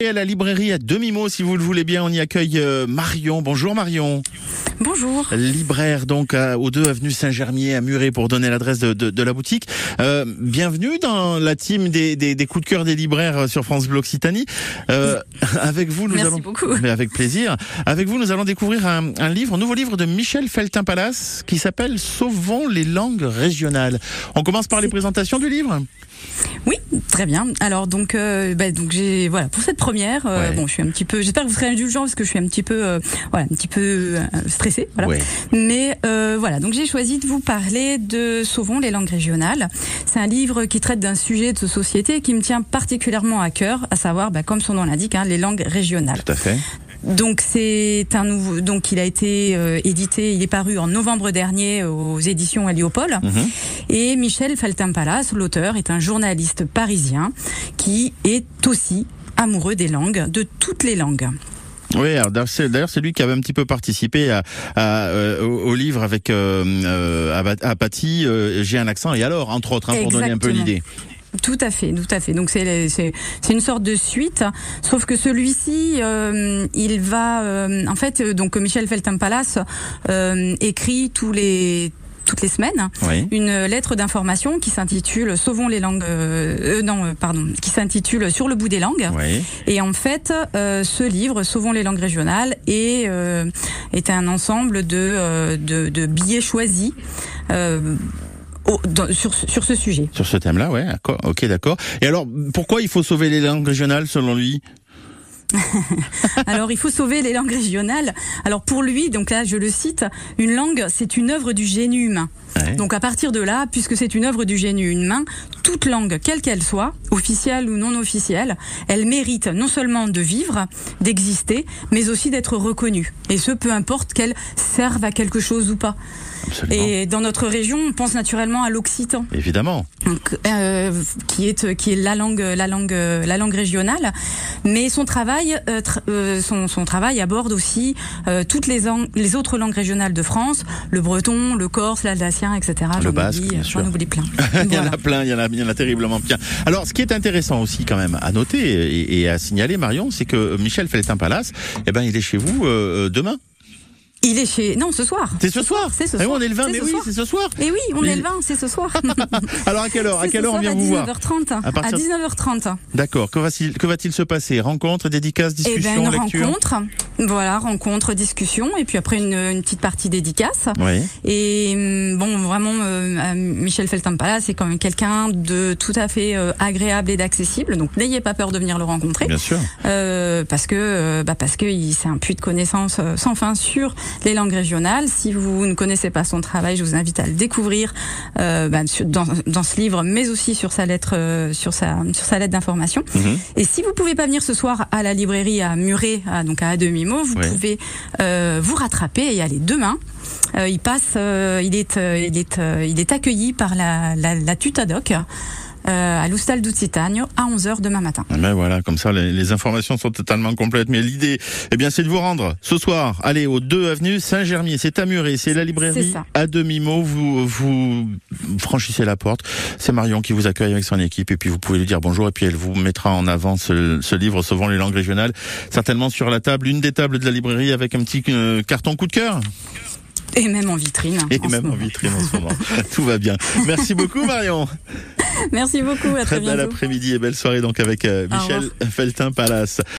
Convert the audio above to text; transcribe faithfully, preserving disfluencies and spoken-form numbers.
Et à la librairie à demi-mot, si vous le voulez bien, on y accueille Marion. Bonjour Marion. Bonjour. Libraire donc à, aux deux avenue Saint-Germier à Muret pour donner l'adresse de, de, de la boutique. Euh, bienvenue dans la team des, des, des coups de cœur des libraires sur France Bleu Occitanie. Euh, avec vous, nous Merci allons. beaucoup. Mais avec plaisir. Avec vous, nous allons découvrir un, un livre, un nouveau livre de Michel Feltin-Palas qui s'appelle Sauvons les langues régionales. On commence par les présentations du livre. Oui, très bien. Alors donc, euh, bah, donc j'ai voilà pour cette première. Euh, ouais. Bon, je suis un petit peu. J'espère que vous serez indulgents parce que je suis un petit peu, euh, voilà, un petit peu euh, stressée. Voilà. Ouais. Mais euh, voilà, donc j'ai choisi de vous parler de Sauvons les langues régionales. C'est un livre qui traite d'un sujet de société qui me tient particulièrement à cœur, à savoir, bah, comme son nom l'indique, hein, les langues régionales. Tout à fait. Donc c'est un nouveau. Donc il a été euh, édité. Il est paru en novembre dernier aux éditions Héliopoles. Mm-hmm. Et Michel Feltin-Palas, l'auteur, est un journaliste parisien qui est aussi amoureux des langues, de toutes les langues. Oui, alors d'ailleurs c'est lui qui avait un petit peu participé à, à, euh, au, au livre avec euh, Apatie, euh, J'ai un accent et alors, entre autres, hein, pour Exactement. Donner un peu l'idée. Tout à fait, tout à fait. Donc c'est c'est c'est une sorte de suite, sauf que celui-ci, euh, il va, euh, en fait, donc Michel Feltin-Palas euh, écrit tous les toutes les semaines, oui. une lettre d'information qui s'intitule Sauvons les langues euh, euh, non pardon, qui s'intitule Sur le bout des langues. Oui. Et en fait, euh, ce livre Sauvons les langues régionales est euh, est un ensemble de euh, de, de billets choisis euh, au, dans, sur sur ce sujet. Sur ce thème-là, ouais, d'accord. OK, d'accord. Et alors pourquoi il faut sauver les langues régionales selon lui ? Alors, il faut sauver les langues régionales. Alors, pour lui, donc là, je le cite, une langue, c'est une œuvre du génie humain. Ouais. Donc, à partir de là, puisque c'est une œuvre du génie humain, toute langue, quelle qu'elle soit, officielle ou non officielle, elle mérite non seulement de vivre, d'exister, mais aussi d'être reconnue. Et ce, peu importe qu'elle serve à quelque chose ou pas. Absolument. Et dans notre région, on pense naturellement à l'occitan. Évidemment. Donc, euh, qui est, qui est la langue, la langue, la langue régionale. Mais son travail Euh, tra- euh, son, son travail aborde aussi euh, toutes les, ang- les autres langues régionales de France, le breton, le corse, l'alsacien, et cetera. Le basque, bien sûr. J'en oublie plein. Il y en a plein, il y en a, il y en a terriblement plein. Alors, ce qui est intéressant aussi quand même à noter et, et à signaler, Marion, c'est que Michel Feltin-Palas, eh ben, il est chez vous euh, demain. Il est chez... Non, ce soir. C'est ce soir. C'est ce soir. Et on est le vingt, mais oui, c'est ce soir. Et oui, on est le vingt, c'est ce soir. Alors, à quelle heure, à quelle heure on vient vous voir ? À dix-neuf heures trente. D'accord. Que va-t-il, que va-t-il se passer ? Rencontre, dédicace, discussion, lecture ? Eh bien, une rencontre. Voilà, rencontre, discussion, et puis après une, une petite partie dédicace. Oui. Et bon, vraiment, euh, Michel Feltin-Palas, c'est quand même quelqu'un de tout à fait euh, agréable et d'accessible. Donc, n'ayez pas peur de venir le rencontrer. Bien sûr. Euh, parce que, euh, bah, parce que il, c'est un puits de connaissances euh, sans fin sur les langues régionales. Si vous ne connaissez pas son travail, je vous invite à le découvrir euh, ben, dans, dans ce livre, mais aussi sur sa lettre, euh, sur sa, sur sa lettre d'information. Mm-hmm. Et si vous pouvez pas venir ce soir à la librairie à Muret, à, donc à, à demi-mot, vous ouais. pouvez euh, vous rattraper et aller demain. Euh, il passe, euh, il est, euh, il est, euh, il est accueilli par la, la, la Tutadoc. Euh, à l'Oustal d'Occitanie à onze heures demain matin. Ben voilà, comme ça les, les informations sont totalement complètes, mais l'idée, eh bien, c'est de vous rendre ce soir, allez aux deux avenue Saint-Germier, c'est à Muret, c'est la librairie à demi-mot, vous, vous franchissez la porte, c'est Marion qui vous accueille avec son équipe, et puis vous pouvez lui dire bonjour, et puis elle vous mettra en avant ce, ce livre Sauvons les langues régionales, certainement sur la table, une des tables de la librairie avec un petit euh, carton coup de cœur. Et même en vitrine. Et en même en vitrine en ce moment. Tout va bien. Merci beaucoup Marion. Merci beaucoup, à très bientôt. Très bel après-midi et belle soirée donc avec Michel Feltin-Palas.